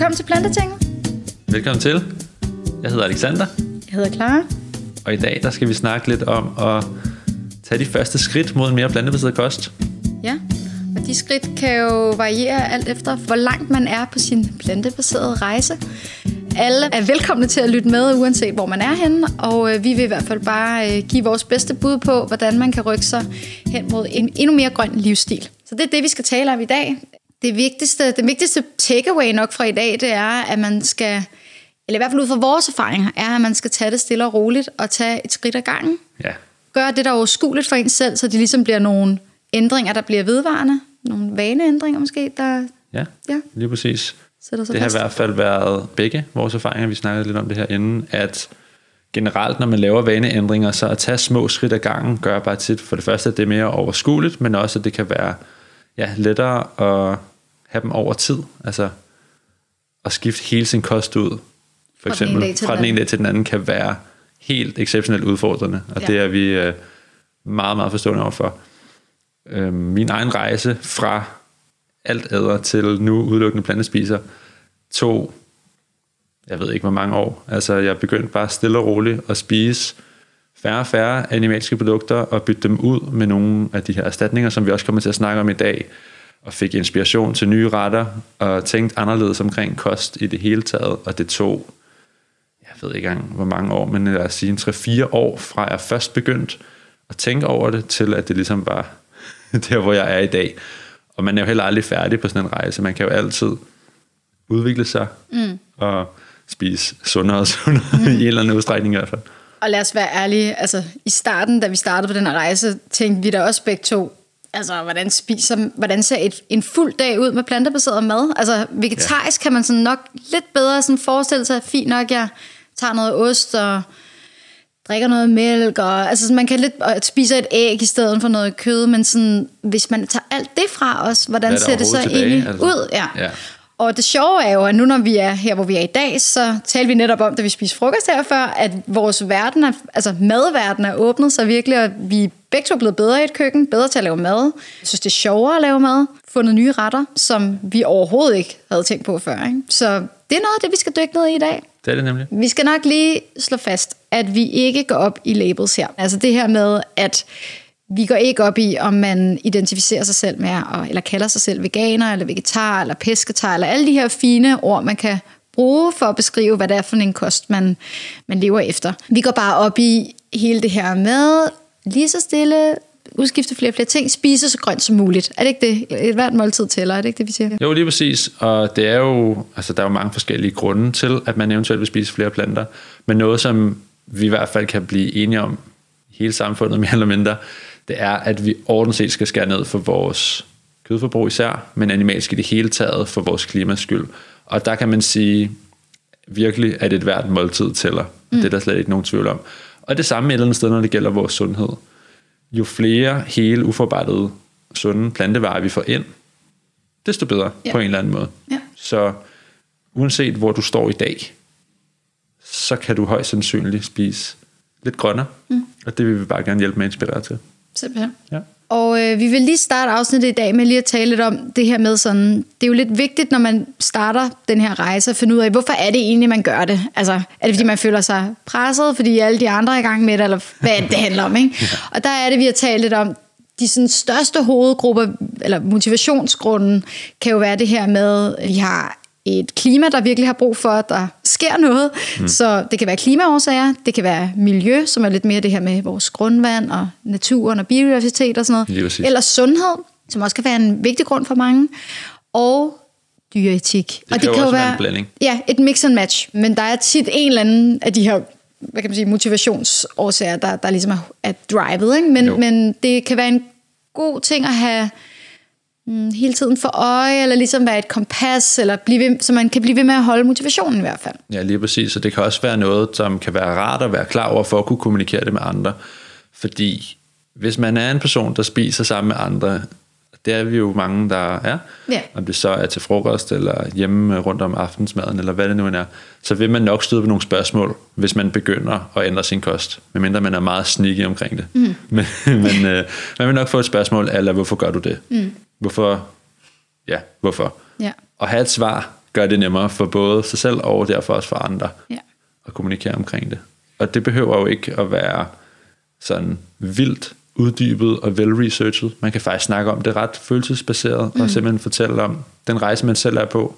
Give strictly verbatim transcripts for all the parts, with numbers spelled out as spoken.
Velkommen til Plantetinget. Velkommen til. Jeg hedder Alexander. Jeg hedder Clara. Og i dag der skal vi snakke lidt om at tage de første skridt mod en mere plantebaseret kost. Ja, og de skridt kan jo variere alt efter, hvor langt man er på sin plantebaserede rejse. Alle er velkomne til at lytte med, uanset hvor man er henne, og vi vil i hvert fald bare give vores bedste bud på, hvordan man kan rykke sig hen mod en endnu mere grøn livsstil. Så det er det, vi skal tale om i dag. Det vigtigste, det vigtigste takeaway nok fra i dag, det er, at man skal, eller i hvert fald ud fra vores erfaringer, er, at man skal tage det stille og roligt og tage et skridt ad gangen. Ja. Gør det, der er overskueligt for en selv, så det ligesom bliver nogle ændringer, der bliver vedvarende. Nogle vaneændringer måske, der... Ja, ja. Lige præcis. Så det har i hvert fald været begge vores erfaringer, vi snakkede lidt om det her inden, at generelt, når man laver vaneændringer, så at tage små skridt ad gangen, gør bare tit for det første, at det er mere overskueligt, men også, at det kan være ja, lettere at have dem over tid. Altså at skifte hele sin kost ud, for fra eksempel den fra den ene dag til den anden, kan være helt exceptionelt udfordrende, og ja. Det er vi meget, meget forstående overfor. Min egen rejse fra alt æder til nu udelukkende plantespiser tog, jeg ved ikke hvor mange år. Altså jeg begyndte bare stille og roligt at spise færre og færre animalske produkter og bytte dem ud med nogle af de her erstatninger, som vi også kommer til at snakke om i dag, og fik inspiration til nye retter og tænkte anderledes omkring kost i det hele taget, og det tog, jeg ved ikke engang hvor mange år, men lad os sige en tre fire år fra jeg først begyndte at tænke over det, til at det ligesom var der, hvor jeg er i dag. Og man er jo heller aldrig færdig på sådan en rejse. Man kan jo altid udvikle sig mm. og spise sundere og sundere mm. i en eller anden udstrækning i hvert fald. Og lad os være ærlige. Altså, i starten, da vi startede på den her rejse, tænkte vi da også begge to, altså, hvordan, spiser, hvordan ser et, en fuld dag ud med plantebaseret mad? Altså, vegetarisk ja. Kan man sådan nok lidt bedre sådan forestille sig, at fint nok, jeg tager noget ost og drikker noget mælk, og altså, man kan lidt spise et æg i stedet for noget kød, men sådan, hvis man tager alt det fra os, hvordan ser det så egentlig altså? Ud? Ja. Ja. Og det sjove er jo, at nu når vi er her, hvor vi er i dag, så taler vi netop om, da vi spiser frokost her før, at vores verden, er, altså madverden er åbnet sig virkelig, og vi er begge to blevet bedre i et køkken, bedre til at lave mad. Jeg synes, det er sjovere at lave mad, fundet nye retter, som vi overhovedet ikke havde tænkt på før. Ikke? Så det er noget af det, vi skal dykke ned i i dag. Det er det nemlig. Vi skal nok lige slå fast, at vi ikke går op i labels her. Altså det her med, at vi går ikke op i, om man identificerer sig selv med, eller kalder sig selv veganer, eller vegetar, eller pesketar, eller alle de her fine ord, man kan bruge for at beskrive, hvad det er for en kost, man, man lever efter. Vi går bare op i hele det her med, lige så stille, udskifte flere og flere ting, spise så grønt som muligt. Er det ikke det? Et hvert måltid tæller, er det ikke det, vi siger? Jo, lige præcis. Og det er jo, altså, der er jo mange forskellige grunde til, at man eventuelt vil spise flere planter. Men noget, som vi i hvert fald kan blive enige om i hele samfundet, mere eller mindre, det er, at vi ordentligt set skal skære ned for vores kødforbrug især, men animalsk i det hele taget for vores klimas skyld. Og der kan man sige, virkelig, at et hvert måltid tæller. Mm. Det er der slet ikke nogen tvivl om. Og det samme et eller andet sted, når det gælder vores sundhed. Jo flere hele, uforarbejdede, sunde plantevarer, vi får ind, desto bedre yeah. på en eller anden måde. Yeah. Så uanset hvor du står i dag, så kan du højst sandsynligt spise lidt grønnere, mm. og det vil vi bare gerne hjælpe med at inspirere til. Simpelthen. Ja. Og øh, vi vil lige starte afsnittet i dag med lige at tale lidt om det her med sådan, det er jo lidt vigtigt, når man starter den her rejse, at finde ud af, hvorfor er det egentlig, man gør det? Altså, er det fordi, man føler sig presset, fordi alle de andre er i gang med det, eller hvad det handler om, ikke? Ja. Og der er det, vi har talt lidt om, de sådan største hovedgrupper, eller motivationsgrunden, kan jo være det her med, vi har et klima, der virkelig har brug for, at der sker noget. Mm. Så det kan være klimaårsager, det kan være miljø, som er lidt mere det her med vores grundvand og naturen og biodiversitet og sådan noget. Eller sundhed, som også kan være en vigtig grund for mange. Og dyreetik. Det og det kan jo også være en blanding. Ja, et mix and match. Men der er tit en eller anden af de her, hvad kan man sige, motivationsårsager, der, der ligesom er, er drivet. Ikke? Men, men det kan være en god ting at have hele tiden for øje, eller ligesom være et kompas, eller blive ved, så man kan blive ved med at holde motivationen i hvert fald. Ja, lige præcis, og det kan også være noget, som kan være rart at være klar over, for at kunne kommunikere det med andre. Fordi hvis man er en person, der spiser sammen med andre, det er vi jo mange, der er, ja. Om det så er til frokost, eller hjemme rundt om aftensmaden, eller hvad det nu end er, så vil man nok støde på nogle spørgsmål, hvis man begynder at ændre sin kost, medmindre man er meget sneaky omkring det. Mm. Men man, øh, man vil nok få et spørgsmål, eller hvorfor gør du det? Mm. Hvorfor? Ja, hvorfor? Ja. Og have et svar gør det nemmere for både sig selv og derfor også for andre ja. At kommunikere omkring det. Og det behøver jo ikke at være sådan vildt uddybet og velresearchet. Man kan faktisk snakke om det ret følelsesbaseret mm. og simpelthen fortælle om den rejse, man selv er på.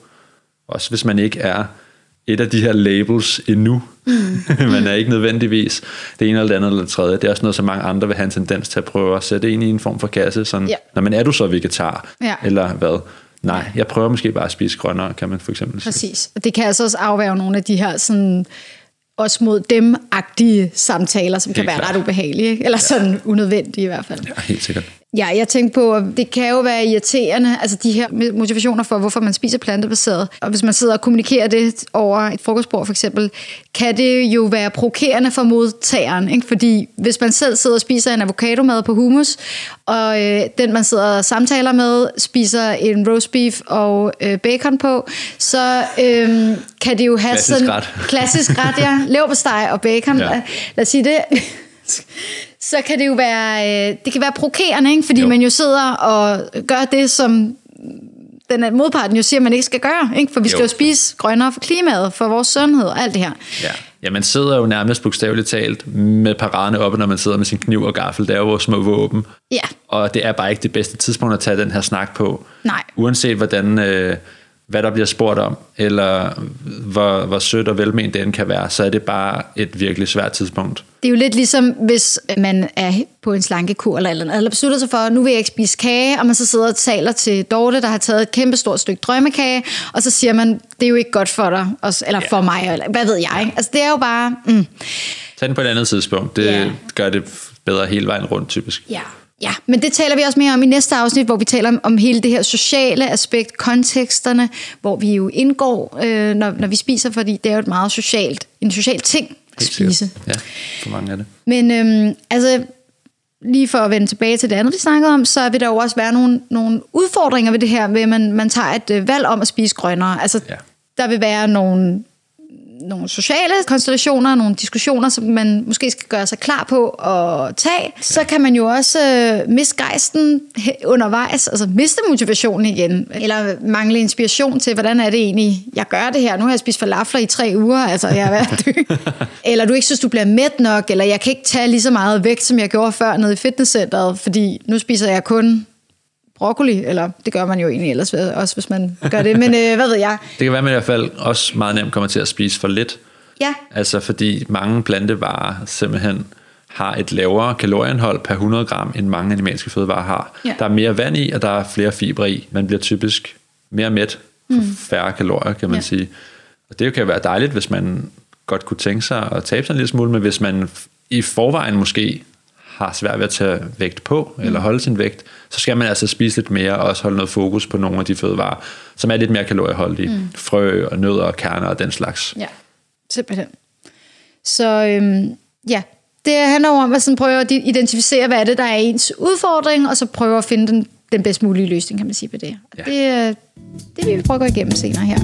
Også hvis man ikke er et af de her labels endnu. Mm. Man er ikke nødvendigvis det ene eller det andet eller det tredje. Det er også noget, som mange andre vil have en tendens til at prøve at sætte ind i en form for kasse. Sådan, yeah. Nå, men er du så vegetar? Yeah. Eller hvad? Nej, jeg prøver måske bare at spise grønnere, kan man for eksempel sige. Præcis. Og det kan altså også afværge nogle af de her sådan... også mod dem-agtige samtaler, som helt kan være klar. Ret ubehagelige, ikke? Eller sådan ja. Unødvendige i hvert fald. Ja, helt sikkert. Ja, jeg tænkte på, at det kan jo være irriterende, altså de her motivationer for, hvorfor man spiser plantebaseret, og hvis man sidder og kommunikerer det over et frokostbord for eksempel, kan det jo være provokerende for modtageren, ikke? Fordi hvis man selv sidder og spiser en avocadomad på hummus, og øh, den man sidder og samtaler med, spiser en roast beef og øh, bacon på, så øh, kan det jo have klassisk sådan... Ret. Klassisk ret. Ja. Leverpostej og bacon, ja. Lad os sige det... så kan det jo være, det kan være provokerende, ikke? Fordi jo. Man jo sidder og gør det, som den modparten jo siger, man ikke skal gøre, ikke? For vi skal jo, jo spise grønnere for klimaet, for vores sundhed og alt det her. Ja. Ja, man sidder jo nærmest bogstaveligt talt med paraderne oppe, når man sidder med sin kniv og gaffel. Det er jo vores små våben. Ja. Og det er bare ikke det bedste tidspunkt at tage den her snak på. Nej. Uanset hvordan... Øh, hvad der bliver spurgt om, eller hvor, hvor sødt og velment den kan være, så er det bare et virkelig svært tidspunkt. Det er jo lidt ligesom, hvis man er på en slankekur eller eller andet, eller beslutter sig for, at nu vil jeg ikke spise kage, og man så sidder og taler til Dorte, der har taget et kæmpestort stykke drømmekage, og så siger man, det er jo ikke godt for dig, eller for ja. Mig, eller hvad ved jeg. Ja. Altså det er jo bare... Mm. Tag den på et andet tidspunkt. Det ja. Gør det bedre hele vejen rundt, typisk. Ja. Ja, men det taler vi også mere om i næste afsnit, hvor vi taler om, om hele det her sociale aspekt, konteksterne, hvor vi jo indgår, øh, når, når vi spiser, fordi det er jo et meget socialt, en social ting at spise. Ja, for mange er det. Men øhm, altså, lige for at vende tilbage til det andet, vi snakkede om, så vil der jo også være nogle, nogle udfordringer ved det her, ved at man, man tager et øh, valg om at spise grønnere. Altså, ja. Der vil være nogle... nogle sociale konstellationer, nogle diskussioner, som man måske skal gøre sig klar på at tage, så kan man jo også øh, miste gejsten undervejs, altså miste motivationen igen, eller mangle inspiration til, hvordan er det egentlig, jeg gør det her, nu har jeg spist falafler i tre uger, altså jeg er været dyg. Eller du ikke synes, du bliver mæt nok, eller jeg kan ikke tage lige så meget vægt, som jeg gjorde før nede i fitnesscenteret, fordi nu spiser jeg kun... broccoli, eller det gør man jo egentlig ellers også, hvis man gør det, men øh, hvad ved jeg? Det kan være, at man i hvert fald også meget nemt kommer til at spise for lidt. Ja. Altså fordi mange plantevarer simpelthen har et lavere kalorieindhold per hundrede gram, end mange animalske fødevarer har. Ja. Der er mere vand i, og der er flere fibre i. Man bliver typisk mere mæt for mm. færre kalorier, kan man ja. sige. Og det kan jo være dejligt, hvis man godt kunne tænke sig at tabe sig en lille smule, men hvis man i forvejen måske... har svært ved at tage vægt på, eller holde sin vægt, så skal man altså spise lidt mere, og også holde noget fokus på nogle af de fødevarer, som er lidt mere kalorieholdige. Mm. Frø og nødder og kerner og den slags. Ja, simpelthen. Så øhm, ja, det handler om at sådan prøve at identificere, hvad er det, der er ens udfordring, og så prøve at finde den, den bedst mulige løsning, kan man sige på det. Og ja. det, det vil vi prøve at gå igennem senere her.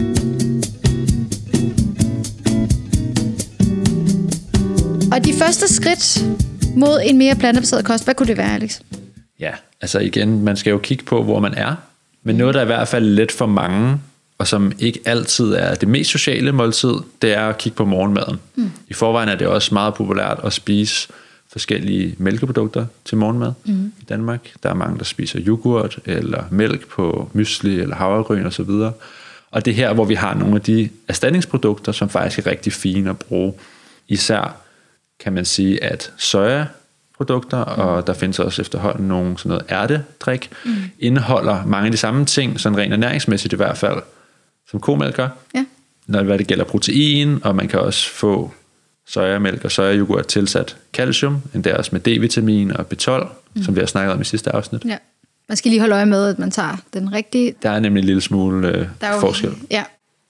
Og de første skridt mod en mere plantebaseret kost, hvad kunne det være, Alex? Ja, altså igen, man skal jo kigge på, hvor man er. Men noget, der er i hvert fald let for mange, og som ikke altid er det mest sociale måltid, det er at kigge på morgenmaden. Mm. I forvejen er det også meget populært at spise forskellige mælkeprodukter til morgenmad mm. i Danmark. Der er mange, der spiser yoghurt eller mælk på mysli eller havregryn osv. Og, og det er her, hvor vi har nogle af de erstatningsprodukter, som faktisk er rigtig fine at bruge. Især kan man sige, at sojaprodukter, og der findes også efterhånden nogle sådan noget ærtedrik, mm. indeholder mange af de samme ting, sådan rent ernæringsmæssigt i hvert fald, som komælk gør. Ja. Når det gælder protein, og man kan også få sojamælk og sojayoghurt tilsat calcium, endda også med D-vitamin og B tolv, mm. som vi har snakket om i sidste afsnit. Ja. Man skal lige holde øje med, at man tager den rigtige. Der er nemlig en lille smule øh, jo... forskel. Ja.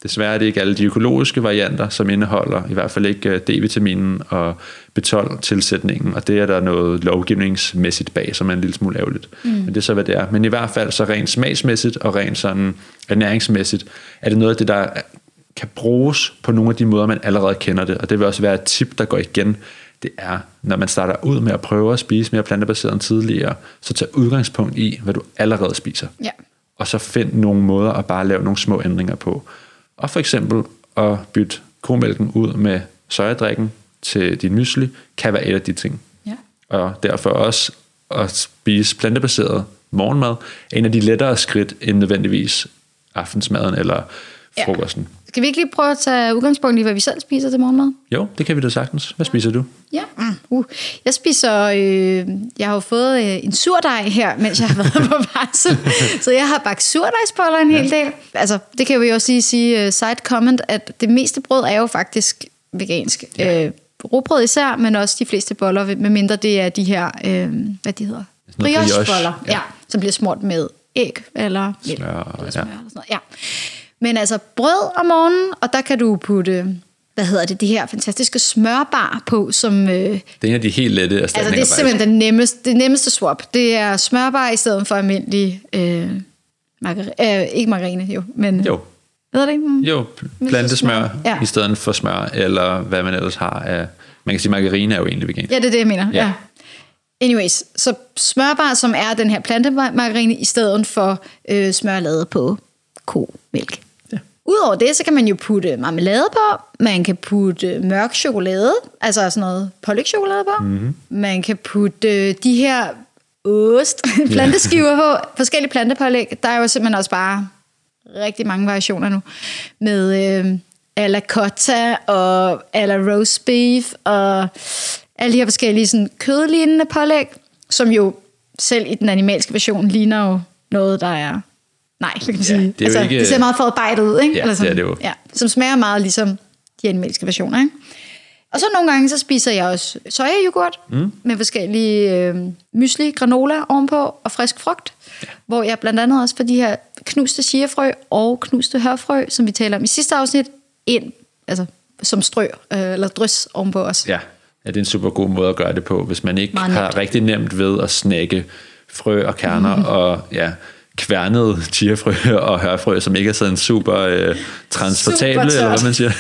Desværre er det ikke alle de økologiske varianter, som indeholder i hvert fald ikke D-vitaminen og B tolv-tilsætningen, og det er der noget lovgivningsmæssigt bag, som er en lille smule ærgerligt. Mm. Men det er så, hvad det er. Men i hvert fald så rent smagsmæssigt og rent sådan ernæringsmæssigt, er det noget af det, der kan bruges på nogle af de måder, man allerede kender det, og det vil også være et tip, der går igen. Det er, når man starter ud med at prøve at spise mere plantebaseret end tidligere, så tag udgangspunkt i, hvad du allerede spiser. Ja. Og så find nogle måder at bare lave nogle små ændringer på. Og for eksempel at bytte komælken ud med sojadrikken til din mysli, kan være et af de ting. Ja. Og derfor også at spise plantebaseret morgenmad, en af de lettere skridt end nødvendigvis aftensmaden eller frokosten. Ja. Skal vi ikke lige prøve at tage udgangspunkt i, hvad vi selv spiser til morgenmad? Jo, det kan vi da sagtens. Hvad spiser du? Ja, uh, jeg spiser... Øh, jeg har jo fået øh, en surdej her, mens jeg har været på barsel. Så jeg har bagt surdejsboller en ja. hel del. Altså, det kan vi jo også lige sige uh, side comment, at det meste brød er jo faktisk vegansk. Ja. Øh, rugbrød især, men også de fleste boller, medmindre det er de her... Øh, hvad de hedder? Briocheboller, ja. ja, som bliver smurt med æg eller mælk. Smør, eller smør, ja. Eller sådan noget. Ja. Men altså brød om morgenen, og der kan du putte, hvad hedder det, de her fantastiske smørbar på, som... Øh, det er en af de helt lette erstatninger. Altså det er simpelthen faktisk. den nemmeste, det nemmeste swap. Det er smørbar i stedet for almindelig... Øh, margarine, øh, ikke margarine, jo, men... Jo. Hvad hedder det? Mm, jo, plantesmør ja. i stedet for smør, eller hvad man ellers har af... Man kan sige, margarine er jo egentlig vegan. Ja, det er det, jeg mener, ja. ja. Anyways, så smørbar, som er den her plantemargarine, i stedet for øh, smør lavet på komælk. Udover det, så kan man jo putte marmelade på, man kan putte mørk chokolade, altså sådan noget pålægchokolade på, mm-hmm. man kan putte de her ost, planteskiver yeah. på, forskellige plantepålæg. Der er jo simpelthen også bare rigtig mange variationer nu, med øh, a la cotta og a la roast beef og alle de her forskellige sådan, kødlignende pålæg, som jo selv i den animalske version ligner jo noget, der er... Nej, kan man sige. Ja, det, altså, ikke... det ser meget forarbejdet ud, ikke? Ja, eller sådan. Det er det jo. Ja, som smager meget ligesom de animalske versioner, ikke? Og så nogle gange, så spiser jeg også sojayoghurt mm. med forskellige øh, mysli, granola ovenpå og frisk frugt, ja. hvor jeg blandt andet også får de her knuste chiafrø og knuste hørfrø, som vi taler om i sidste afsnit, ind, altså som strø øh, eller drys ovenpå os. Ja. ja, det er en super god måde at gøre det på, hvis man ikke meget har nemt. rigtig nemt ved at snække frø og kerner mm. og... ja. kværnede chiafrø og hørfrø, som ikke er sådan super øh, transportable, super eller hvad man siger.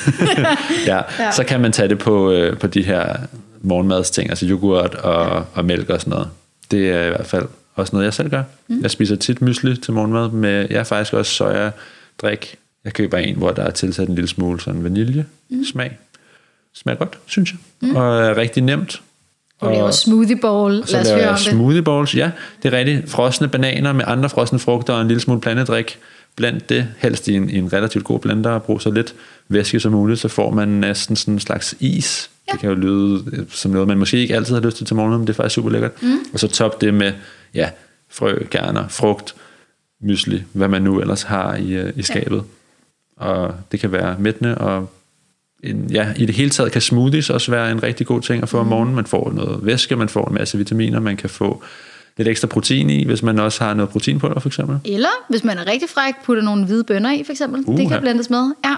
ja, ja. Så kan man tage det på, øh, på de her morgenmadsting, altså yoghurt og, og mælk og sådan noget. Det er i hvert fald også noget, jeg selv gør. Mm. Jeg spiser tit mysli til morgenmad, med jeg er faktisk også sojadrik. Jeg køber en, hvor der er tilsat en lille smule sådan vanilje smag. Mm. Smager godt, synes jeg. Mm. Og er rigtig nemt. Og laver smoothie bowl. Og så Lad laver smoothie bowls, ja. Det er rigtigt. Frosne bananer med andre frosne frugter og en lille smule plantedrik. Bland det helst i en, i en relativt god blender og brug så lidt væske som muligt, så får man næsten sådan en slags is. Ja. Det kan jo lyde som noget, man måske ikke altid har lyst til til morgen, men det er faktisk super lækkert. Mm. Og så top det med ja, frø, kerner, frugt, mysli, hvad man nu ellers har i, i skabet. Ja. Og det kan være mættende og... En, ja, i det hele taget kan smoothies også være en rigtig god ting at få om morgenen. Man får noget væske, man får en masse vitaminer, man kan få lidt ekstra protein i, hvis man også har noget proteinpulver for eksempel. Eller hvis man er rigtig fræk, putter nogle hvide bønner i for eksempel. Uh, det kan blandes med. Ja,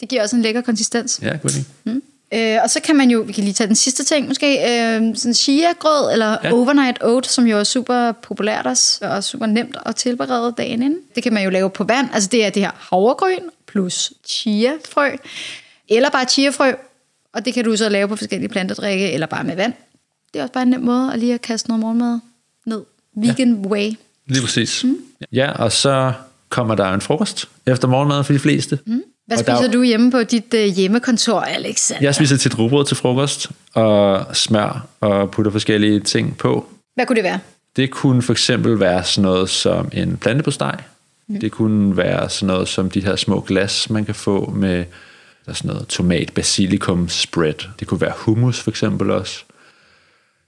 det giver også en lækker konsistens. Ja, godt lide. Mm. Øh, og så kan man jo, vi kan lige tage den sidste ting måske, øh, sådan chia-grød eller ja. overnight oat, som jo er super populært også, og super nemt at tilberede dagen inden. Det kan man jo lave på vand. Altså det er det her havregryn plus chia-frø. Eller bare chiafrø, og det kan du så lave på forskellige plantedrikke, eller bare med vand. Det er også bare en nem måde at lige at kaste noget morgenmad ned. Vegan ja. way. Lige præcis. Mm. Ja, og så kommer der en frokost efter morgenmad for de fleste. Mm. Hvad og spiser der... du hjemme på dit øh, hjemmekontor, Alexander? Jeg spiser tit rugbrød til frokost, og smør, og putter forskellige ting på. Hvad kunne det være? Det kunne for eksempel være sådan noget som en plantepostej. Mm. Det kunne være sådan noget som de her små glas, man kan få med... Der er sådan noget tomat, basilikum, spread. Det kunne være hummus for eksempel også.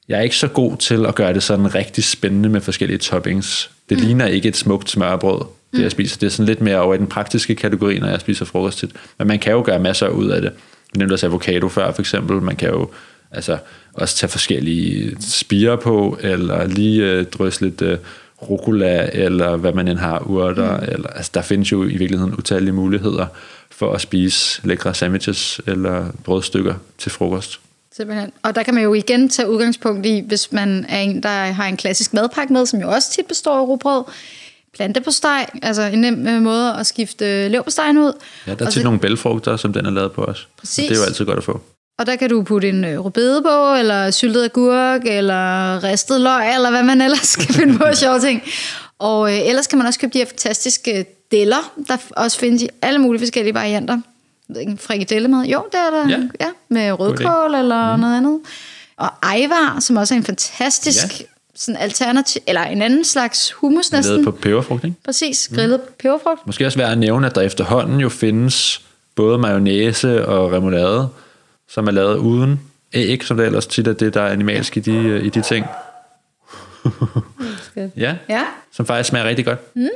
Jeg er ikke så god til at gøre det sådan rigtig spændende med forskellige toppings. Det mm. ligner ikke et smukt smørbrød, det mm. jeg spiser. Det er sådan lidt mere over i den praktiske kategori, når jeg spiser frokost tit. Men man kan jo gøre masser ud af det. Vi nævnte også avocado før for eksempel. Man kan jo altså, også tage forskellige spirer på, eller lige øh, drysse lidt øh, rucola, eller hvad man end har, urter. Mm. Eller, altså, der findes jo i virkeligheden utallige muligheder for at spise lækre sandwiches eller brødstykker til frokost. Simpelthen. Og der kan man jo igen tage udgangspunkt i, hvis man er en, der har en klassisk madpakke med, som jo også tit består af rugbrød, plantepostej, altså en nem måde at skifte leverpostejen ud. Ja, der er og tit så... nogle bælgfrugter, som den er lavet på os. Præcis. Og det er jo altid godt at få. Og der kan du putte en rødbede på, eller syltet agurk, eller ristet løg, eller hvad man ellers kan finde på sjove ting. Og øh, ellers kan man også købe de her fantastiske frikadeller, der også findes i alle mulige forskellige varianter. En frikadellemad, jo, det er der, ja. Ja, med rødkål eller mm. noget andet. Og ajvar, som også er en fantastisk... Ja. Sådan alternativ, eller en anden slags hummus næsten. Grillet på peberfrugt, ikke? Præcis, grillet mm. på peberfrugt. Måske også værd at nævne, at der efterhånden jo findes både mayonnaise og remoulade, som er lavet uden æg, som det ellers tit er det, der er animalsk i de, i de ting. ja, ja, som faktisk smager rigtig godt. Mm.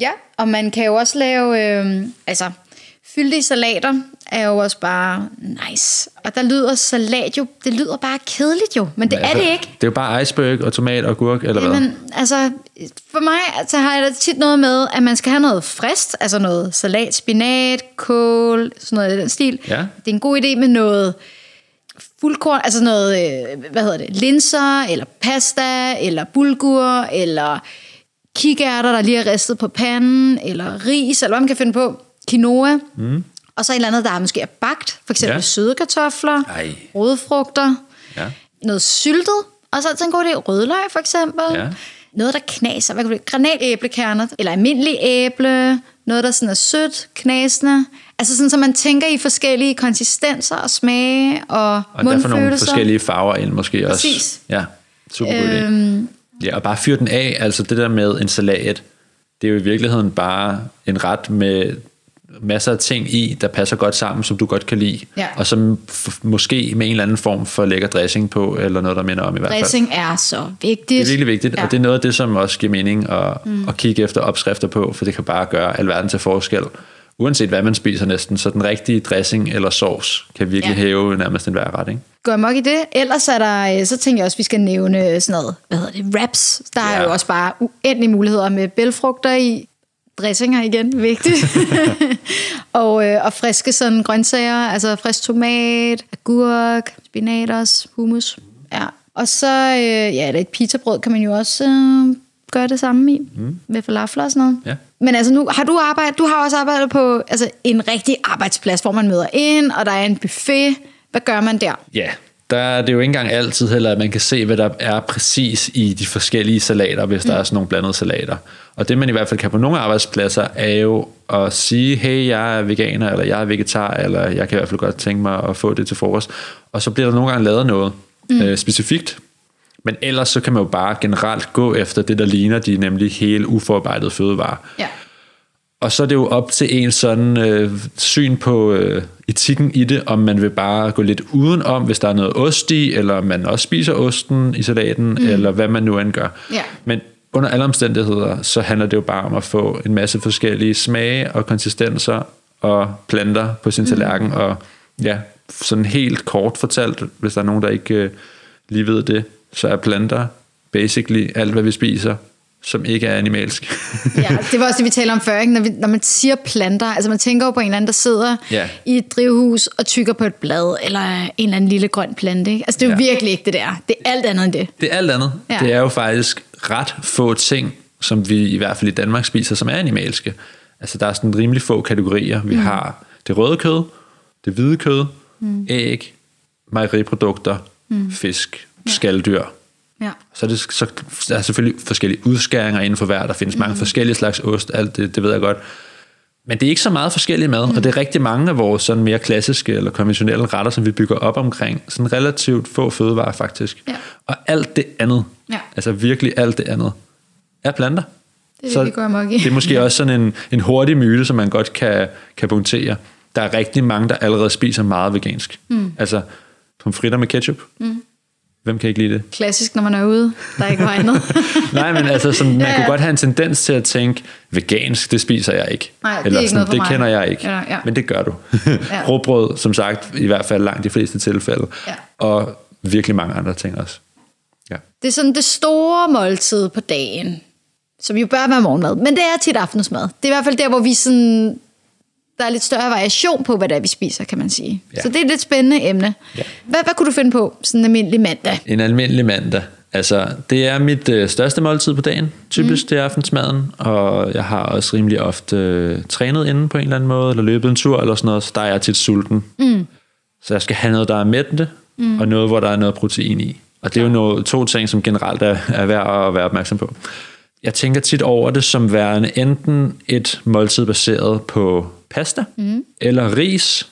Ja, og man kan jo også lave, øh, altså fyldige salater er jo også bare nice. Og der lyder salat jo, det lyder bare kedeligt jo, men det men, er altså, det ikke. Det er jo bare iceberg og tomat og gurk, eller Jamen, hvad? Altså, for mig så altså, har jeg da tit noget med, at man skal have noget frist, altså noget salat, spinat, kål, sådan noget i den stil. Ja. Det er en god idé med noget fuldkorn, altså noget, hvad hedder det, linser, eller pasta, eller bulgur, eller kikærter, der lige er ristet på panden, eller ris, eller hvad man kan finde på. Quinoa, mm. og så et eller andet, der er måske er bagt, for eksempel ja. søde kartofler, Ej. rødfrugter, ja. noget syltet, og så altid en god idé, rødløg for eksempel, ja. noget, der knaser, hvad kan det, granatæblekerner, eller almindelig æble, noget, der sådan er sødt, knasende, altså sådan, så man tænker i forskellige konsistenser og smage og, og mundfølelser. Og derfor nogle forskellige farver ind måske også. Præcis. Ja, super god øhm. idé. Ja, og bare fyr den af, altså det der med en salat, det er jo i virkeligheden bare en ret med... masser af ting i, der passer godt sammen, som du godt kan lide, ja. og som f- måske med en eller anden form for lækker dressing på, eller noget, der minder om i hvert fald. Dressing er så vigtigt. Det er virkelig vigtigt, ja. og det er noget af det, som også giver mening at, mm. at kigge efter opskrifter på, for det kan bare gøre alverden til forskel. Uanset hvad man spiser næsten, så den rigtige dressing eller sauce kan virkelig ja. hæve nærmest enhver ret, ikke? Går mok i det. Ellers er der, så tænker jeg også, at vi skal nævne sådan noget, hvad hedder det, wraps. Der ja. er jo også bare uendelige muligheder med bælfrugter i, dressinger igen, vigtigt. og, øh, og friske sådan grøntsager, altså frisk tomat, agurk, spinat også, hummus. Ja. Og så øh, ja, et pizzabrød kan man jo også øh, gøre det samme i, mm. med falafler og sådan noget. Ja. Men altså nu har du arbejdet, du har også arbejdet på altså, en rigtig arbejdsplads, hvor man møder ind, og der er en buffet. Hvad gør man der? Ja, yeah. Der, det er jo ikke engang altid heller, at man kan se, hvad der er præcis i de forskellige salater, hvis mm. der er sådan nogle blandede salater. Og det, man i hvert fald kan på nogle arbejdspladser, er jo at sige, hey, jeg er veganer, eller jeg er vegetar, eller jeg kan i hvert fald godt tænke mig at få det til frokost. Og så bliver der nogle gange lavet noget mm. øh, specifikt. Men ellers så kan man jo bare generelt gå efter det, der ligner de nemlig hele uforarbejdede fødevarer. Ja. Og så er det jo op til en sådan øh, syn på øh, etikken i det, om man vil bare gå lidt udenom, hvis der er noget ost i, eller om man også spiser osten i salaten, mm. eller hvad man nu end gør. Ja. Men under alle omstændigheder, så handler det jo bare om at få en masse forskellige smage og konsistenser og planter på sin mm. tallerken. Og ja, sådan helt kort fortalt, hvis der er nogen, der ikke øh, lige ved det, så er planter basically alt, hvad vi spiser, som ikke er animalsk. ja, det var også det, vi taler om før, ikke? Når, vi, når man siger planter, altså man tænker jo på en eller anden, der sidder yeah. i et drivhus og tykker på et blad, eller en eller anden lille grøn plante. Ikke? Altså det er yeah. jo virkelig ikke det der. Det er alt andet end det. Det er alt andet. Ja. Det er jo faktisk ret få ting, som vi i hvert fald i Danmark spiser, som er animalske. Altså der er sådan rimelig få kategorier. Vi mm. har det røde kød, det hvide kød, mm. æg, mejeriprodukter, mm. fisk, ja. skaldyr. Ja. Så, det, så der er selvfølgelig forskellige udskæringer inden for hver. Der findes mm. mange forskellige slags ost. Alt det, det ved jeg godt. Men det er ikke så meget forskellige mad, mm. og det er rigtig mange af vores sådan mere klassiske eller konventionelle retter, som vi bygger op omkring. Sådan relativt få fødevarer faktisk. Ja. Og alt det andet, ja. altså virkelig alt det andet, er planter. Det er så det, går det er måske også sådan en, en hurtig myte, som man godt kan, kan punktere. Der er rigtig mange, der allerede spiser meget vegansk. Mm. Altså pomfritter med ketchup. Mm. Hvem kan ikke lide det? Klassisk, når man er ude. Der er ikke noget. Nej, men altså, sådan, man ja. kunne godt have en tendens til at tænke, vegansk, det spiser jeg ikke. Nej, det eller, ikke sådan, det mig. Kender jeg ikke. Ja, ja. Men det gør du. Ja. Råbrød, som sagt, i hvert fald langt de fleste tilfælde. Ja. Og virkelig mange andre ting også. Ja. Det er sådan det store måltid på dagen, som jo bør være morgenmad. Men det er tit aftensmad. Det er i hvert fald der, hvor vi sådan... Der er lidt større variation på, hvad det er, vi spiser, kan man sige. Ja. Så det er et lidt spændende emne. Ja. Hvad, hvad kunne du finde på sådan en almindelig mandag? En almindelig mandag. Altså, det er mit øh, største måltid på dagen. Typisk, mm. det er aftensmaden. Og jeg har også rimelig ofte øh, trænet inden på en eller anden måde, eller løbet en tur eller sådan noget, så der er jeg tit sulten. Mm. Så jeg skal have noget, der er mættende, mm. og noget, hvor der er noget protein i. Og det er jo noget, to ting, som generelt er, er værd at være opmærksom på. Jeg tænker tit over det som værende enten et måltid baseret på pasta mm. eller ris,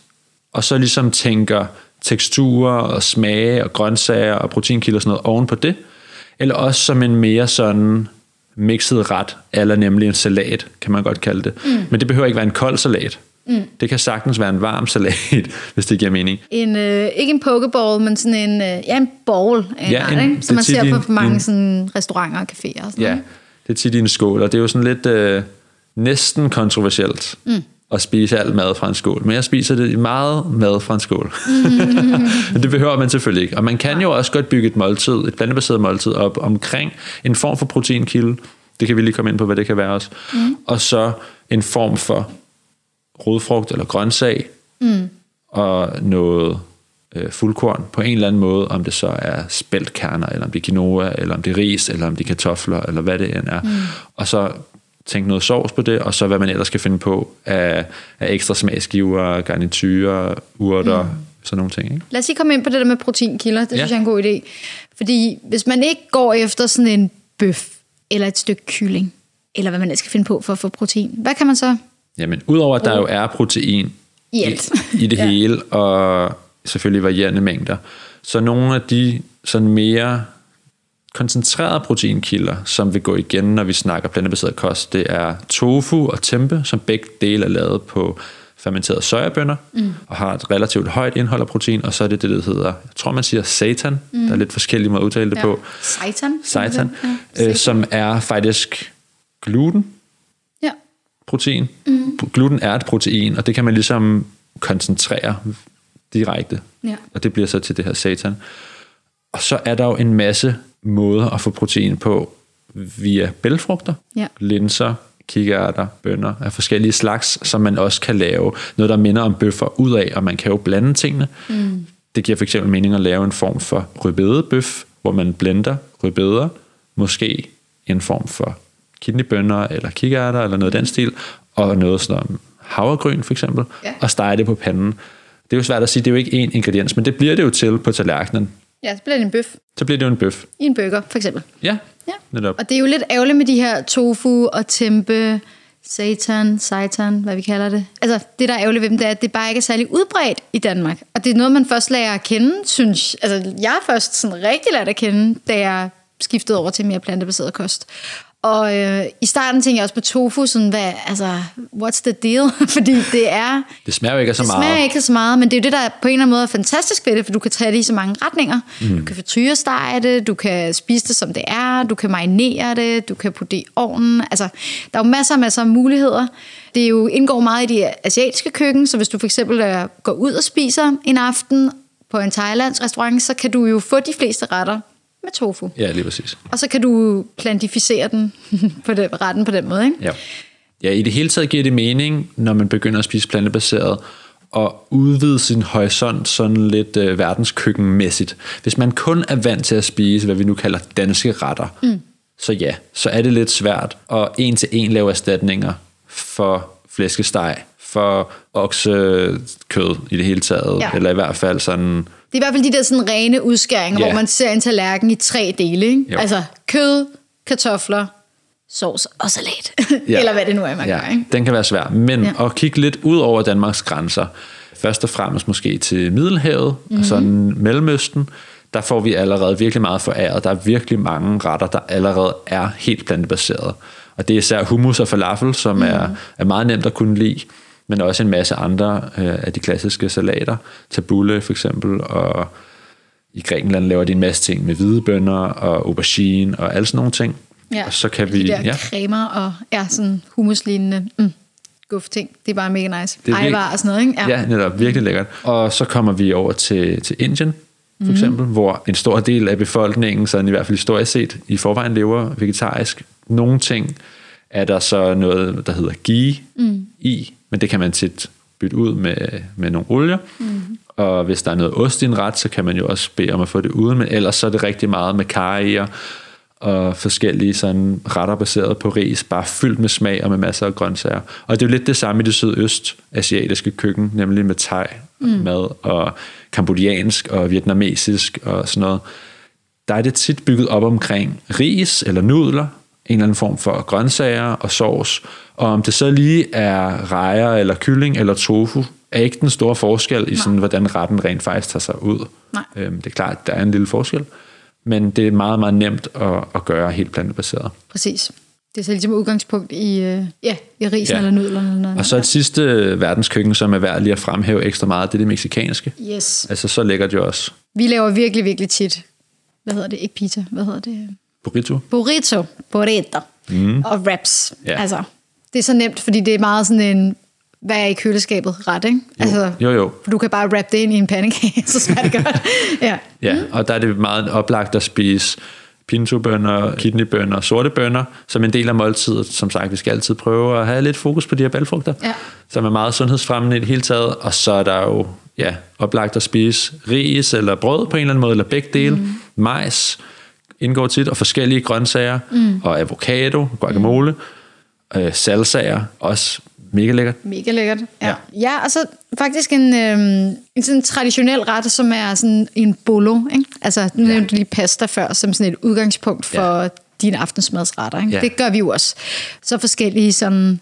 og så ligesom tænker teksturer og smage og grøntsager og proteinkilder og sådan noget oven på det, eller også som en mere sådan mixet ret, eller nemlig en salat, kan man godt kalde det. Mm. Men det behøver ikke være en kold salat. Mm. Det kan sagtens være en varm salat, hvis det giver mening. En, øh, ikke en pokeball, men sådan en, øh, ja, en bowl, ja, en, art, som man ser på en, mange en, sådan, restauranter og caféer. Og sådan. Ja, det er tit i en skål, og det er jo sådan lidt øh, næsten kontroversielt mm. at spise alt mad fra en skål. Men jeg spiser det meget mad fra en skål. Mm. Det behøver man selvfølgelig ikke. Og man kan jo også godt bygge et måltid, et plantebaseret måltid op omkring en form for proteinkilde. Det kan vi lige komme ind på, hvad det kan være også. Mm. Og så en form for rodfrugt eller grøntsag, mm. og noget øh, fuldkorn på en eller anden måde, om det så er speltkerner, eller om det er quinoa, eller om det er ris, eller om det er kartofler, eller hvad det end er. Mm. Og så tænk noget sovs på det, og så hvad man ellers skal finde på af, af ekstra smagsgiver, garniturer, urter, mm. sådan nogle ting. Ikke? Lad os lige komme ind på det der med proteinkilder, det ja. synes jeg er en god idé. Fordi hvis man ikke går efter sådan en bøf, eller et stykke kylling, eller hvad man ellers skal finde på for at få protein, hvad kan man så? Jamen, udover at der jo er protein i, i det ja. hele, og selvfølgelig varierende mængder, så nogle af de sådan mere koncentrerede proteinkilder, som vi går igen, når vi snakker plantebaseret kost, det er tofu og tempe, som begge dele er lavet på fermenterede sojabønner, mm. og har et relativt højt indhold af protein, og så er det det, der hedder, jeg tror man siger seitan, mm. der er lidt forskellige måder at udtale det ja. på. Seitan? Seitan, ja. øh, som er faktisk gluten, protein. Mm. Gluten er et protein, og det kan man ligesom koncentrere direkte. Ja. Og det bliver så til det her seitan. Og så er der jo en masse måder at få protein på via bælgfrugter, ja. linser, kikærter, bønner af forskellige slags, som man også kan lave noget, der minder om bøffer ud af, og man kan jo blande tingene. Mm. Det giver for eksempel mening at lave en form for rødbedebøf, hvor man blender rødbeder, måske en form for kidneybønner eller kikærter eller noget af den stil, og noget som havregryn for eksempel, ja. og stege det på panden. Det er jo svært at sige, det er jo ikke én ingrediens, men det bliver det jo til på tallerkenen. Ja, så bliver det en bøf. Så bliver det jo en bøf. I en burger for eksempel. Ja, ja. netop. Og det er jo lidt ærgerligt med de her tofu og tempe, seitan, seitan, hvad vi kalder det. Altså, det der er ærgerligt ved dem, det er, at det bare ikke er særlig udbredt i Danmark. Og det er noget, man først lærer at kende, synes altså, jeg først sådan rigtig lært at kende, da jeg skiftede over til mere plantebaseret kost. Og øh, i starten tænkte jeg også på tofu, sådan, hvad, altså, what's the deal? Fordi det er... Det smager jo ikke så meget. Det smager ikke så meget, men det er jo det, der på en eller anden måde er fantastisk ved det, for du kan tage det i så mange retninger. Mm. Du kan frityrestege det, du kan spise det, som det er, du kan marinere det, du kan putte det i ovnen. Altså, der er jo masser og masser af muligheder. Det jo indgår meget i det asiatiske køkken, så hvis du for eksempel går ud og spiser en aften på en thailandsk restaurant, så kan du jo få de fleste retter med tofu. Ja, lige præcis. Og så kan du plantificere den på den, retten på den måde, ikke? Ja. Ja, i det hele taget giver det mening, når man begynder at spise plantebaseret, og udvide sin horisont sådan lidt øh, verdenskøkkenmæssigt. Hvis man kun er vant til at spise, hvad vi nu kalder danske retter, mm. så ja, så er det lidt svært at en til en lave erstatninger for flæskesteg, for oksekød i det hele taget, ja. eller i hvert fald sådan... Det er i hvert fald de der sådan rene udskæringer, yeah. hvor man ser en tallerken i tre dele. Ikke? Altså kød, kartofler, sovs og salat. yeah. Eller hvad det nu er, man yeah. gør. Ikke? Den kan være svær. Men yeah. at kigge lidt ud over Danmarks grænser, først og fremmest måske til Middelhavet, mm-hmm. og sådan Mellemøsten, der får vi allerede virkelig meget foræret. Der er virkelig mange retter, der allerede er helt plantebaseret. Og det er især hummus og falafel, som mm-hmm. er, er meget nemt at kunne lide, men også en masse andre øh, af de klassiske salater, tabbouleh for eksempel, og i Grækenland laver de en masse ting med hvide bønner og aubergine og alle sådan nogle ting. Ja, og så kan de vi, der ja. cremer og ja, sådan hummuslignende mm, guf ting, det er bare mega nice. Ajvar og sådan noget, ikke? Ja, ja netop, virkelig lækkert. Og så kommer vi over til, til Indien, for mm. eksempel, hvor en stor del af befolkningen, sådan i hvert fald historisk set, i forvejen lever vegetarisk. Nogle ting er der så noget, der hedder ghee mm. i, men det kan man tit bytte ud med, med nogle olier. Mm. Og hvis der er noget ost i en ret, så kan man jo også bede om at få det uden. Men ellers så er det rigtig meget med karrier og forskellige sådan retter baseret på ris, bare fyldt med smag og med masser af grøntsager. Og det er jo lidt det samme i det sydøstasiatiske køkken, nemlig med thai mm. mad og kambodjansk og vietnamesisk og sådan noget. Der er det tit bygget op omkring ris eller nudler, en eller anden form for grøntsager og sovs. Og om det så lige er rejer eller kylling eller tofu, er ikke den store forskel i sådan, hvordan retten rent faktisk tager sig ud. Nej. Øhm, det er klart, at der er en lille forskel, men det er meget, meget nemt at, at gøre helt plantebaseret. Præcis. Det er så ligesom udgangspunkt i, øh, ja, i risen ja. eller nudlerne. Eller noget. Og så et sidste verdenskøkken, som er værd lige at fremhæve ekstra meget, det er det mexikanske. Yes. Altså så lækkert det jo også. Vi laver virkelig, virkelig tit, hvad hedder det, ikke pizza, hvad hedder det? Burrito. Burrito, burrito mm. og wraps. Ja. Altså, det er så nemt, fordi det er meget sådan en, hvad er i køleskabet ret, ikke? Jo. Altså, jo, jo. Du kan bare wrap det ind i en pandekage, så smager det godt. Ja, ja mm. og der er det meget oplagt at spise pintobønner, kidneybønner, sorte bønner, som en del af måltidet. Som sagt, vi skal altid prøve at have lidt fokus på de her bælfrugter, ja. som er meget sundhedsfremmende i det hele taget. Og så er der jo ja, oplagt at spise ris eller brød på en eller anden måde, eller begge dele. Mm. Majs indgår tit, og forskellige grøntsager, mm. og avocado, guacamole, mm. øh, salsaer, også mega lækkert. Mega lækkert, ja. Ja, ja og så faktisk en, øh, en sådan traditionel ret, som er sådan en bolo, ikke? Altså, nu nævnte du lige pasta før, som sådan et udgangspunkt for ja. dine aftensmadsretter, ikke? Ja. Det gør vi jo også. Så forskellige sådan,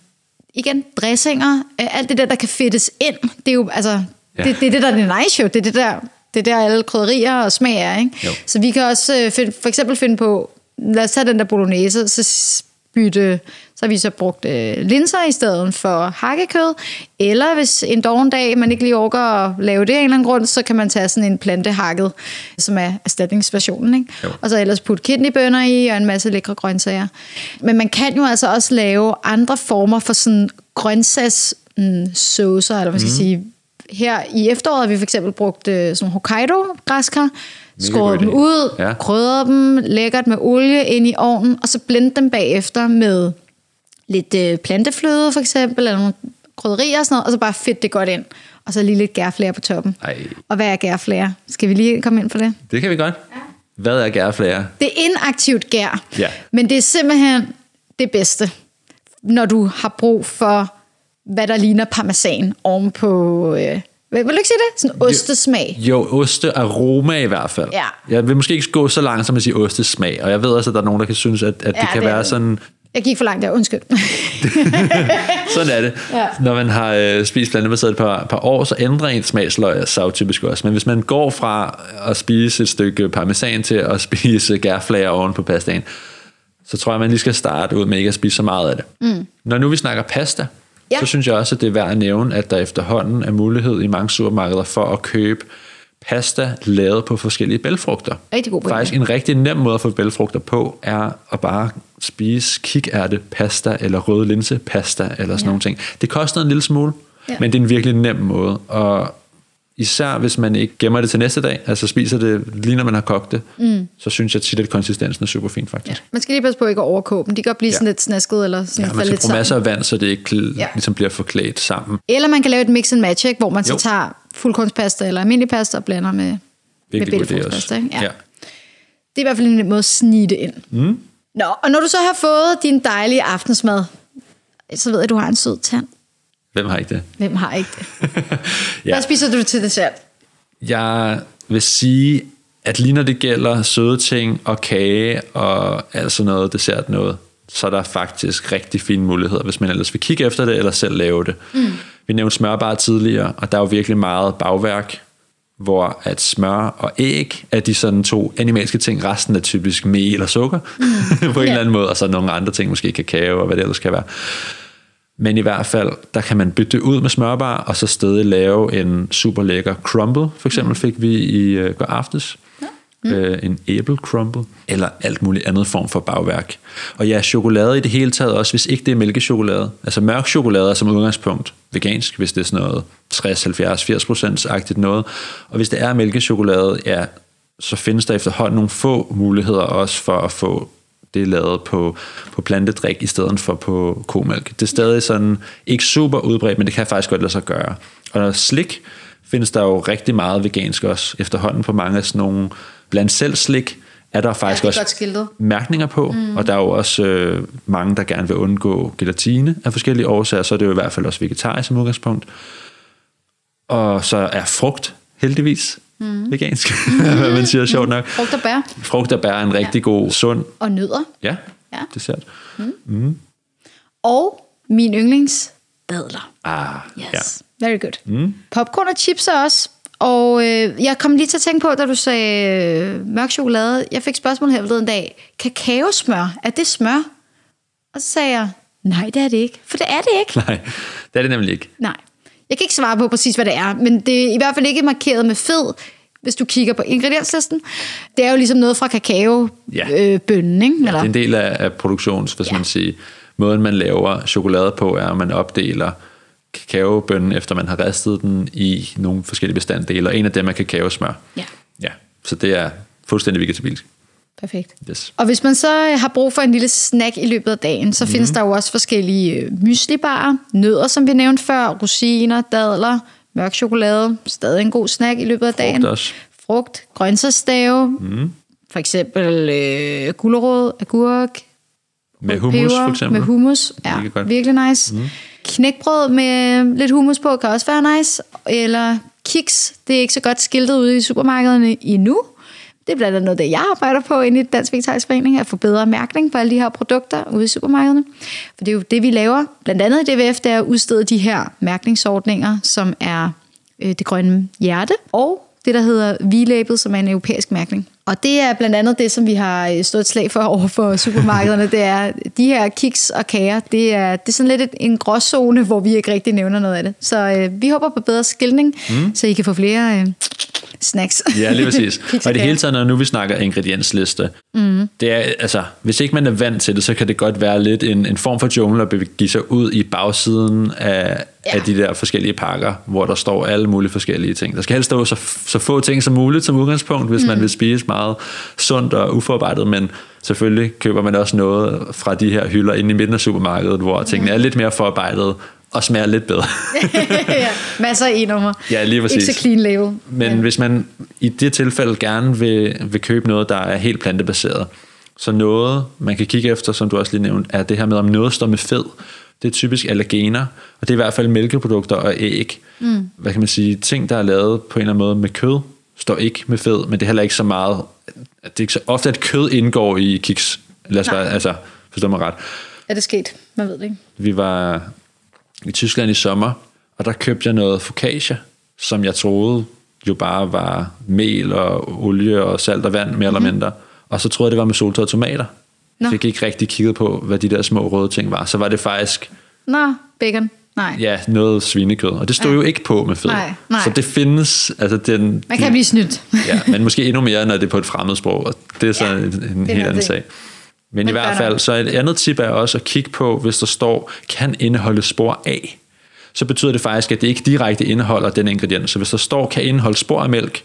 igen, dressinger, øh, alt det der, der kan fedtes ind, det er jo, altså, ja. det, det er det, der er det nice jo, det er det der, det er der alle krydderier og smag er, ikke? Jo. Så vi kan også øh, find, for eksempel finde på, lad os tage den der bolognese, så bytte, så har vi så brugt øh, linser i stedet for hakkekød, eller hvis en doven dag, man ikke lige orker at lave det af en eller anden grund, så kan man tage sådan en plantehakket, som er erstatningsversionen, ikke? Og så ellers putte kidneybønner i, og en masse lækre grøntsager. Men man kan jo altså også lave andre former for sådan grøntsagssaucer, eller hvad skal jeg sige. Her i efteråret har vi for eksempel brugt øh, sådan Hokkaido-græskar, skåret dem ud, ja. krydret dem lækkert med olie ind i ovnen, og så blende dem bagefter med lidt øh, plantefløde for eksempel, eller nogle krydderier og sådan noget, og så bare fedt det godt ind. Og så lige lidt gærflære på toppen. Ej. Og hvad er gærflære? Skal vi lige komme ind på det? Det kan vi godt. Ja. Hvad er gærflære? Det er inaktivt gær, ja. men det er simpelthen det bedste, når du har brug for, hvad der ligner parmesan oven på... Øh, vil du ikke sige det? Sådan ostesmag. Jo, jo, ostearoma i hvert fald. Ja. Jeg vil måske ikke gå så langt, som at sige ostesmag, og jeg ved også, at der er nogen, der kan synes, at, at ja, det kan det være sådan... Jeg gik for langt der, undskyld. Sådan er det. Ja. Når man har øh, spist plantebaseret et par, par år, så ændrer ens smagsløg sig typisk også. Men hvis man går fra at spise et stykke parmesan til at spise gærflager oven på pastaen, så tror jeg, man lige skal starte ud med ikke at spise så meget af det. Mm. Når nu vi snakker pasta, ja. så synes jeg også, at det er værd at nævne, at der efterhånden er mulighed i mange supermarkeder for at købe pasta lavet på forskellige bælfrugter. Rigtig god. Faktisk en rigtig nem måde at få bælfrugter på, er at bare spise kikærtepasta eller røde linsepasta eller sådan ja. nogle ting. Det koster en lille smule, ja. men det er en virkelig nem måde. Og især hvis man ikke gemmer det til næste dag, altså spiser det lige når man har kogt det, mm. så synes jeg tit, at konsistensen er super fin faktisk. Ja. Man skal lige passe på ikke at overkoge dem. De kan godt blive ja. sådan lidt snasket eller sådan ja, man skal bruge sammen. masser af vand, så det ikke ja. ligesom bliver forklædt sammen. Eller man kan lave et mix and match, ikke? Hvor man jo. så tager fuldkornspasta eller almindelig pasta og blander med, med bælfrugtspasta. Ja. Ja. Det er i hvert fald en måde at snige det ind. Mm. Nå, og når du så har fået din dejlige aftensmad, så ved jeg, at du har en sød tand. Hvem har ikke det? Hvem har ikke det? ja. Hvad spiser du til dessert? Jeg vil sige, at lige når det gælder søde ting og kage og alt sådan noget dessert noget, så er der faktisk rigtig fine muligheder, hvis man ellers vil kigge efter det eller selv lave det. Mm. Vi nævnte smørbarer tidligere, og der er jo virkelig meget bagværk, hvor at smør og æg er de sådan to animalske ting. Resten er typisk mel og sukker mm. på en yeah. eller anden måde, og så nogle andre ting, måske kakao og hvad det ellers kan være. Men i hvert fald, der kan man bytte ud med smørbar, og så stadig lave en super lækker crumble. For eksempel fik vi i øh, går aftes ja. mm. øh, en æble-crumble, eller alt muligt andet form for bagværk. Og ja, chokolade i det hele taget også, hvis ikke det er mælkechokolade. Altså mørk chokolade er som udgangspunkt vegansk, hvis det er sådan noget tres, halvfjerds, firs procent-agtigt noget. Og hvis det er mælkechokolade, ja, så findes der efterhånden nogle få muligheder også for at få det er lavet på, på plantedrik i stedet for på komælk. Det er stadig sådan, ikke super udbredt, men det kan faktisk godt lade sig gøre. Og slik findes der jo rigtig meget vegansk også. Efterhånden på mange af sådan nogle blandt selv slik, er der faktisk ja, også mærkninger på. Mm. Og der er jo også øh, mange, der gerne vil undgå gelatine af forskellige årsager, så er det jo i hvert fald også vegetarisk som udgangspunkt. Og så er frugt heldigvis Mm. vegansk, hvad man siger, sjovt nok. Frugt og bær. Frugt og bær er en rigtig ja. god, sund... Og nødder. Ja, ja. Dessert. Mm. Mm. Og min yndlingsbadler. Ah, yes. Ja. Very good. Mm. Popcorn og chips er også. Og øh, jeg kom lige til at tænke på, da du sagde øh, mørk chokolade. Jeg fik spørgsmål her forleden dag. Kakaosmør, er det smør? Og så sagde jeg, nej, det er det ikke. For det er det ikke. Nej, det er det nemlig ikke. Nej. Jeg kan ikke svare på præcis, hvad det er, men det er i hvert fald ikke markeret med fed, hvis du kigger på ingredienslisten. Det er jo ligesom noget fra kakaobønnen, ikke? Eller? Ja, det er en del af produktions, hvis ja. man siger. Måden, man laver chokolade på, er, at man opdeler kakaobønnen, efter man har ristet den i nogle forskellige bestanddele, og en af dem er kakaosmør. Ja. Ja, så det er fuldstændig vegetabilsk. Perfekt. Yes. Og hvis man så har brug for en lille snack i løbet af dagen, så mm-hmm. findes der jo også forskellige myslibarer, nødder, som vi nævnte før, rosiner, dadler, mørk chokolade, stadig en god snack i løbet af dagen. Frugt også. Frugt, grøntsagsstave, mm. for eksempel øh, gulerod, agurk, med hummus for eksempel. Med hummus, ja, virkelig, virkelig nice. Mm. Knækbrød med lidt hummus på kan også være nice, eller kiks, det er ikke så godt skiltet ude i supermarkederne endnu. Det er blandt andet noget, det jeg arbejder på inde i Dansk Vegetarisk Forening, at få bedre mærkning på alle de her produkter ude i supermarkederne. For det er jo det, vi laver. Blandt andet i D V F, det er at udstede de her mærkningsordninger, som er øh, det grønne hjerte, og det, der hedder V-label, som er en europæisk mærkning. Og det er blandt andet det, som vi har stået et slag for over for supermarkederne. Det er de her kiks og kager. Det er, det er sådan lidt en gråzone, hvor vi ikke rigtig nævner noget af det. Så øh, vi håber på bedre skilning, mm. så I kan få flere øh, snacks. Ja, lige præcis. Og det hele taget, når nu vi snakker ingrediensliste, mm. det er, altså, hvis ikke man er vant til det, så kan det godt være lidt en, en form for jungle at begive sig ud i bagsiden af, ja. af de der forskellige pakker, hvor der står alle mulige forskellige ting. Der skal helst stå så, så få ting som muligt som udgangspunkt, hvis mm. man vil spise meget sundt og uforarbejdet, men selvfølgelig køber man også noget fra de her hylder inde i midten af supermarkedet, hvor tingene mm. er lidt mere forarbejdet og smager lidt bedre. Ja, masser af e-nummer. Ja, lige præcis. Ikke så clean label. Men ja. hvis man i det tilfælde gerne vil, vil købe noget, der er helt plantebaseret, så noget, man kan kigge efter, som du også lige nævnte, er det her med, om noget står med fed. Det er typisk allergener, og det er i hvert fald mælkeprodukter og æg. Mm. Hvad kan man sige? Ting, der er lavet på en eller anden måde med kød, står ikke med fed, men det er heller ikke så meget. Det er ikke så ofte, at kød indgår i kiks. Lad os være, altså, forstår mig ret. Er det sket? Man ved det ikke. Vi var i Tyskland i sommer, og der købte jeg noget focaccia, som jeg troede jo bare var mel og olie og salt og vand, mere mm-hmm. eller mindre. Og så troede jeg, det var med soltørrede tomater. No. Så jeg ikke rigtig kigget på, hvad de der små røde ting var. Så var det faktisk... Nå, no, bacon. Nej. Ja, noget svinekød. Og det stod ja. jo ikke på med fed. Nej, nej. Så det findes... Altså den, man kan blive snydt. Ja, men måske endnu mere, når det er på et fremmedsprog. Og det er så ja, en, en helt noget anden det. sag. Men, men i hvert fald, så et andet tip er også at kigge på, hvis der står, kan indeholde spor af, så betyder det faktisk, at det ikke direkte indeholder den ingrediens. Så hvis der står, kan indeholde spor af mælk,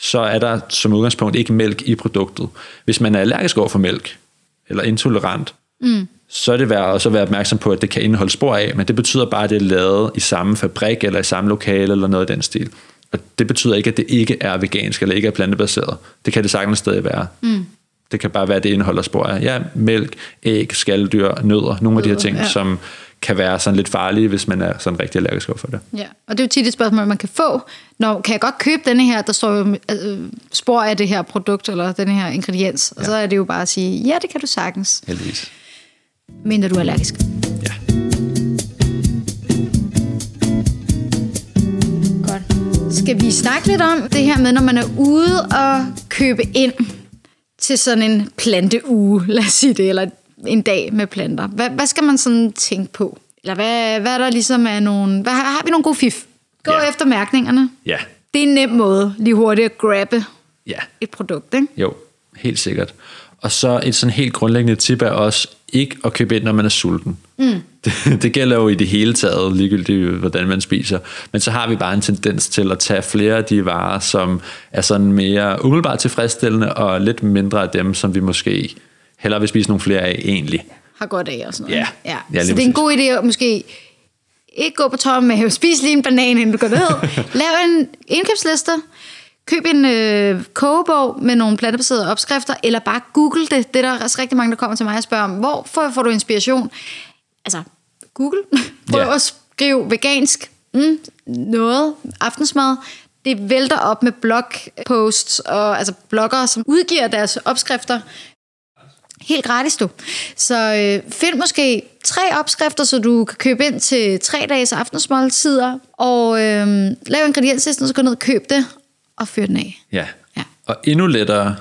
så er der som udgangspunkt ikke mælk i produktet. Hvis man er allergisk over for mælk, eller intolerant, mm. så er det værd også at være opmærksom på, at det kan indeholde spor af, men det betyder bare, at det er lavet i samme fabrik, eller i samme lokale, eller noget af den stil. Og det betyder ikke, at det ikke er vegansk, eller ikke er plantebaseret. Det kan det sagtens stadig være. Mm. Det kan bare være, at det indeholder spor af ja, mælk, æg, skaldyr, nødder, nogle af de her ting, ja. som kan være sådan lidt farlige, hvis man er sådan rigtig allergisk for det. Ja, og det er jo tit et spørgsmål, man kan få. Nå, kan jeg godt købe denne her, der står jo øh, spor af det her produkt, eller denne her ingrediens, og ja. så er det jo bare at sige, ja, det kan du sagtens. Heldigvis. Men når du er allergisk. Ja. Godt. Skal vi snakke lidt om det her med, når man er ude og købe ind til sådan en planteuge, lad os sige det, eller en dag med planter. Hvad, hvad skal man sådan tænke på? Eller hvad, hvad er der ligesom er nogle... Hvad, har vi nogle gode fif? Gå yeah. efter mærkningerne. Ja. Yeah. Det er en nem måde lige hurtigt at grabbe yeah. et produkt, ikke? Jo, helt sikkert. Og så et sådan helt grundlæggende tip er også ikke at købe ind, når man er sulten. Mm. Det, det gælder jo i det hele taget, ligegyldigt hvordan man spiser. Men så har vi bare en tendens til at tage flere af de varer, som er sådan mere umiddelbart tilfredsstillende, og lidt mindre af dem, som vi måske hellere vil spise nogle flere af egentlig. Har godt af og sådan noget. Yeah. Ja. Ja, så det er en god idé at måske ikke gå på tomme med at spise lige en banan, inden du går ned. Lav en indkøbsliste. Køb en øh, kogebog med nogle plantebaserede opskrifter, eller bare google det. Det er der også rigtig mange, der kommer til mig og spørger om, hvor får, får du inspiration? Altså, google. Prøv yeah. at skrive vegansk mm, noget, aftensmad. Det vælter op med blogposts, og altså bloggere, som udgiver deres opskrifter. Helt gratis du. Så øh, find måske tre opskrifter, så du kan købe ind til tre dages aftensmåltider. Og øh, lav ingredienslisten, så gå ned og køb det, og fyr den af. Ja. Ja, og endnu lettere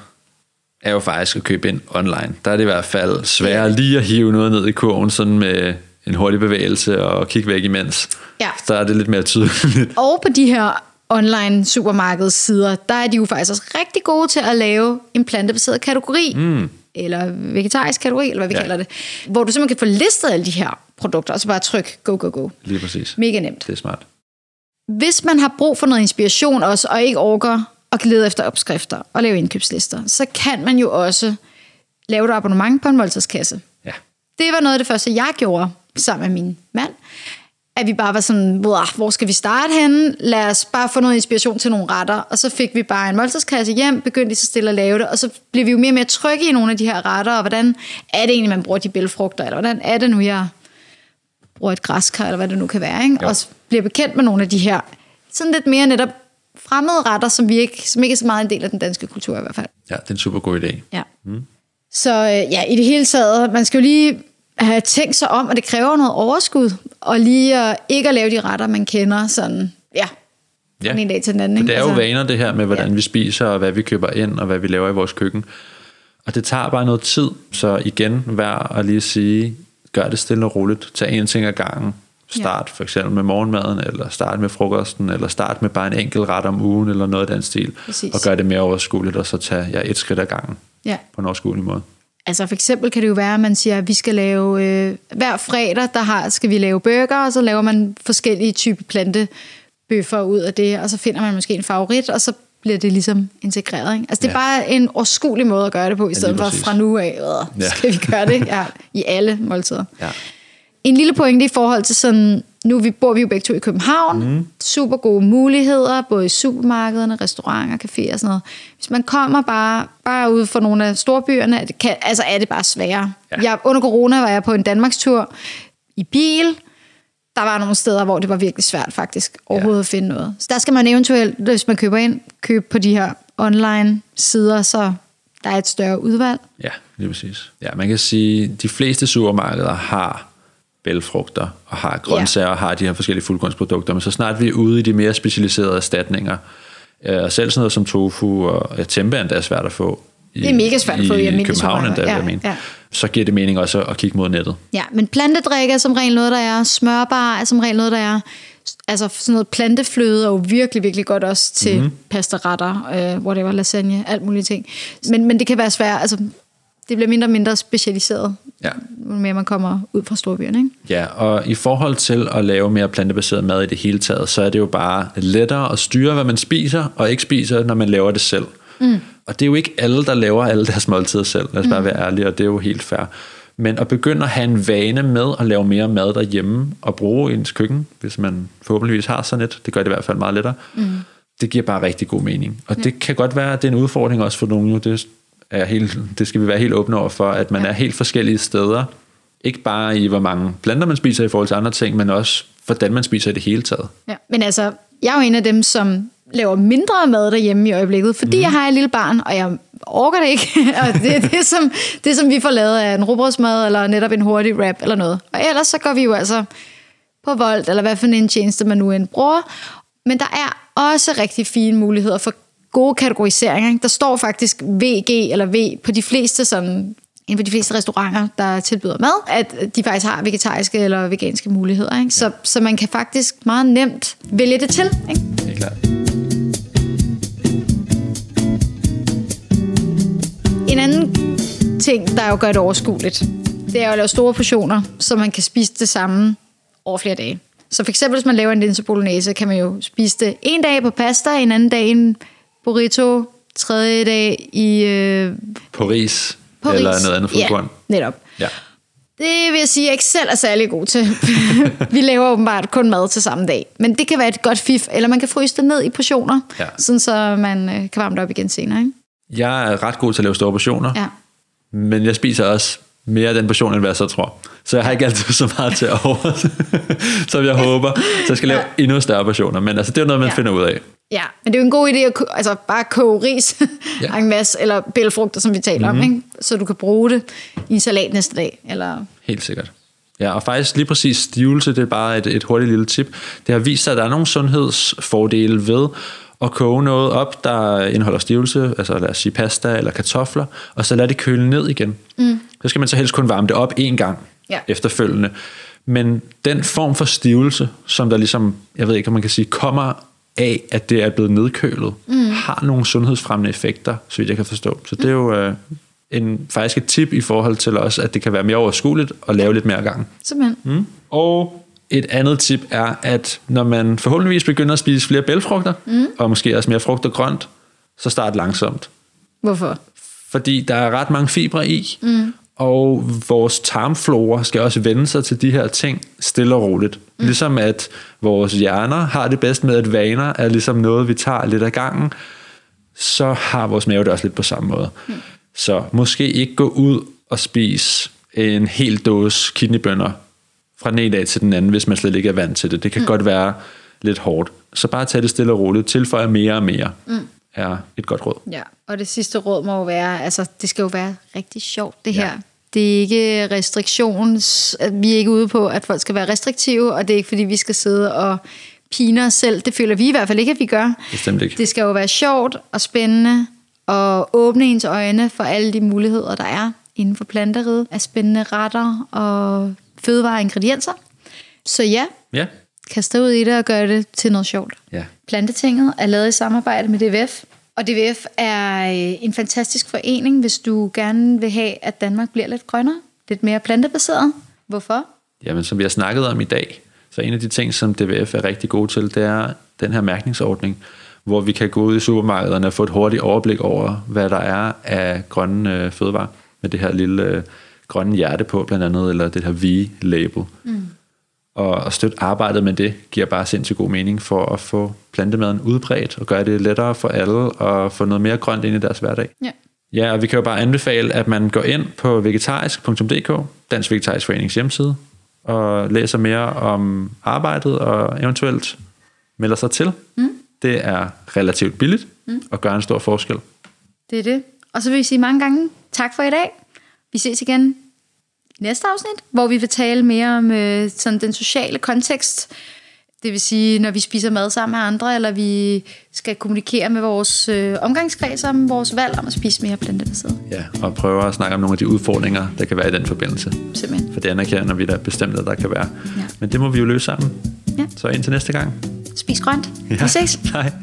er jo faktisk at købe ind online. Der er det i hvert fald sværere ja. lige at hive noget ned i kurven, sådan med en hurtig bevægelse og kigge væk imens. Ja. Der er det lidt mere tydeligt. Og på de her online supermarkedssider, der er de jo faktisk også rigtig gode til at lave en plantebaseret kategori. Mm. Eller vegetarisk kategori, eller hvad vi ja. kalder det, hvor du simpelthen kan få listet alle de her produkter, og så bare tryk go, go, go. Lige præcis. Mega nemt. Det er smart. Hvis man har brug for noget inspiration også, og ikke orker at lede efter opskrifter og lave indkøbslister, så kan man jo også lave et abonnement på en måltidskasse. Ja. Det var noget af det første, jeg gjorde sammen med min mand, at vi bare var sådan, hvor skal vi starte henne? Lad os bare få noget inspiration til nogle retter. Og så fik vi bare en måltidskasse hjem, begyndte lige så stille at lave det, og så blev vi jo mere og mere trygge i nogle af de her retter, og hvordan er det egentlig, man bruger de bælgfrugter, eller hvordan er det nu, jeg bruger et græskar, eller hvad det nu kan være, ikke? Og bliver bekendt med nogle af de her, sådan lidt mere netop fremmede retter, som, vi ikke, som ikke er så meget en del af den danske kultur i hvert fald. Ja, det er en super god idé. Ja. Mm. Så ja, i det hele taget, man skal jo lige have tænkt sig om, at det kræver noget overskud, og lige at ikke at lave de retter, man kender, sådan, ja, ja. en dag til den anden. Ikke? Det er jo altså, vaner det her med, hvordan ja. vi spiser, og hvad vi køber ind, og hvad vi laver i vores køkken. Og det tager bare noget tid, så igen, vær at lige sige, gør det stille og roligt, tag en ting ad gangen, start ja. for eksempel med morgenmaden, eller start med frokosten, eller start med bare en enkelt ret om ugen, eller noget af den stil, præcis. Og gør det mere overskueligt, og så tag ja, et skridt ad gangen, ja. på en overskuelig måde. Altså for eksempel kan det jo være, at man siger, at vi skal lave, øh, hver fredag der har, skal vi lave burger, og så laver man forskellige typer plantebøffer ud af det, og så finder man måske en favorit, og så bliver det ligesom integreret. Ikke? Altså det er ja. bare en overskuelig måde at gøre det på, i stedet ja, for fra nu af, øh, skal ja. vi gøre det ja, i alle måltider. Ja. En lille pointe i forhold til sådan, nu bor vi jo begge to i København, mm. super gode muligheder, både i supermarkederne, restauranter, caféer og sådan noget. Hvis man kommer bare, bare ud fra nogle af storbyerne, det kan, altså er det bare sværere. Ja. Jeg, under corona var jeg på en Danmarkstur i bil. Der var nogle steder, hvor det var virkelig svært faktisk overhovedet ja. at finde noget. Så der skal man eventuelt, hvis man køber ind, købe på de her online sider, så der er et større udvalg. Ja, lige præcis. Ja, man kan sige, de fleste supermarkeder har bælgfrugter og har grøntsager og har de her forskellige fuldkornsprodukter, men så snart vi er ude i de mere specialiserede erstatninger, og selv sådan noget som tofu og ja, tempeh endda er svært at få i, det er mega svært at få i, i København endda, ja, jeg ja. så giver det mening også at kigge mod nettet. Ja, men plantedrik er som regel noget, der er, smørbar er som regel noget, der er, altså sådan noget plantefløde er jo virkelig, virkelig godt også til mm-hmm. pastaretter, øh, whatever, lasagne, alt mulige ting. Men, men det kan være svært, altså det bliver mindre og mindre specialiseret, ja. jo mere man kommer ud fra storbyerne, ikke? Ja, og i forhold til at lave mere plantebaseret mad i det hele taget, så er det jo bare lettere at styre, hvad man spiser og ikke spiser, når man laver det selv. Mm. Og det er jo ikke alle, der laver alle deres måltider selv, lad os bare mm. være ærlige, og det er jo helt fair. Men at begynde at have en vane med at lave mere mad derhjemme og bruge ens køkken, hvis man forhåbentligvis har sådan et, det gør det i hvert fald meget lettere, mm. det giver bare rigtig god mening. Og mm. det kan godt være, at det er en udfordring også for nogle, det Er helt, det skal vi være helt åbne over for, at man ja. er helt forskellige steder. Ikke bare i, hvor mange planter man spiser i forhold til andre ting, men også, hvordan man spiser i det hele taget. Ja. Men altså, jeg er jo en af dem, som laver mindre mad derhjemme i øjeblikket, fordi mm. jeg har et lille barn, og jeg orker det ikke. Og det er det, som, det, som vi får lavet af en rugbrødsmad, eller netop en hurtig wrap, eller noget. Og ellers så går vi jo altså på Volt, eller hvad for en tjeneste man nu end bruger. Men der er også rigtig fine muligheder for gode kategoriseringer. Der står faktisk V G eller V på de fleste sådan, inden for de fleste restauranter, der tilbyder mad, at de faktisk har vegetariske eller veganske muligheder. Ikke? Så, så man kan faktisk meget nemt vælge det til. Ikke? Det er klart. En anden ting, der jo gør det overskueligt, det er at lave store portioner, så man kan spise det samme over flere dage. Så for eksempel, hvis man laver en linse bolognese, kan man jo spise det en dag på pasta, en anden dag en burrito, tredje dag i Øh, på ris, eller noget andet fuldkorn. Ja, netop. Ja. Det vil jeg sige, at jeg ikke selv er særlig god til. Vi laver åbenbart kun mad til samme dag. Men det kan være et godt fif, eller man kan fryse det ned i portioner, ja. sådan så man kan varme det op igen senere. Ikke? Jeg er ret god til at lave store portioner, ja. men jeg spiser også mere af den portion, end hvad jeg så tror. Så jeg har ikke altid så meget til at over, som jeg håber. Så jeg skal lave ja. endnu større portioner. Men altså, det er jo noget, man ja. finder ud af. Ja, men det er jo en god idé at altså, bare koge ris ja. en masse, eller bælfrugter, som vi taler mm-hmm. om, ikke? Så du kan bruge det i salat næste dag. Eller... Helt sikkert. Ja, og faktisk lige præcis stivelse, det er bare et, et hurtigt lille tip. Det har vist sig, at der er nogle sundhedsfordele ved at koge noget op, der indeholder stivelse, altså lad os sige pasta eller kartofler, og så lad det køle ned igen. Mm. Så skal man så helst kun varme det op én gang ja. efterfølgende. Men den form for stivelse, som der ligesom, jeg ved ikke om man kan sige, kommer af, at det er blevet nedkølet, mm. har nogle sundhedsfremmende effekter, så vidt jeg kan forstå. Så det er jo... Øh, en, faktisk et tip i forhold til også, at det kan være mere overskueligt at lave lidt mere af gangen. Simpelthen. Mm. Og et andet tip er, at når man forhåbentligvis begynder at spise flere bælgfrugter, mm. og måske også mere frugt og grønt, så start langsomt. Hvorfor? Fordi der er ret mange fibre i, mm. og vores tarmflora skal også vende sig til de her ting stille og roligt. Mm. Ligesom at vores hjerner har det bedst med, at vaner er ligesom noget, vi tager lidt af gangen, så har vores mave det også lidt på samme måde. Mm. Så måske ikke gå ud og spise en hel dåse kidneybønner fra den ene dag til den anden, hvis man slet ikke er vant til det. Det kan mm. godt være lidt hårdt. Så bare tag det stille og roligt. Tilføj mere og mere mm. er et godt råd. Ja, og det sidste råd må jo være, altså det skal jo være rigtig sjovt det ja. her. Det er ikke restriktions... Vi er ikke ude på, at folk skal være restriktive, og det er ikke fordi, vi skal sidde og pine os selv. Det føler vi i hvert fald ikke, at vi gør. Bestemt ikke. Det skal jo være sjovt og spændende, og åbne ens øjne for alle de muligheder, der er inden for planteriget af spændende retter og fødevarer og ingredienser. Så ja, ja. kaste ud i det og gøre det til noget sjovt. Ja. Plantetinget er lavet i samarbejde med D V F, og D V F er en fantastisk forening, hvis du gerne vil have, at Danmark bliver lidt grønnere, lidt mere plantebaseret. Hvorfor? Jamen, som vi har snakket om i dag, så en af de ting, som D V F er rigtig god til, det er den her mærkningsordning, hvor vi kan gå ud i supermarkederne og få et hurtigt overblik over, hvad der er af grønne øh, fødevarer, med det her lille øh, grønne hjerte på, blandt andet, eller det her V-label. Mm. Og, og støtte arbejdet med det giver bare sindssygt god mening for at få plantemaden udbredt, og gøre det lettere for alle, og få noget mere grønt ind i deres hverdag. Ja. Ja, og vi kan jo bare anbefale, at man går ind på vegetarisk punktum d k, Dansk Vegetarisk Forenings hjemmeside, og læser mere om arbejdet, og eventuelt melder sig til. Mm. Det er relativt billigt mm. og gør en stor forskel. Det er det. Og så vil vi sige mange gange tak for i dag. Vi ses igen i næste afsnit, hvor vi vil tale mere om øh, sådan den sociale kontekst. Det vil sige, når vi spiser mad sammen med andre, eller vi skal kommunikere med vores øh, omgangskreds om vores valg om at spise mere plantebaseret. Ja, og prøve at snakke om nogle af de udfordringer, der kan være i den forbindelse. Simpelthen. For det anerkender vi da bestemt, at der kan være. Ja. Men det må vi jo løse sammen. Ja. Så indtil næste gang. Spis grønt. Ja. Vi ses. Hej.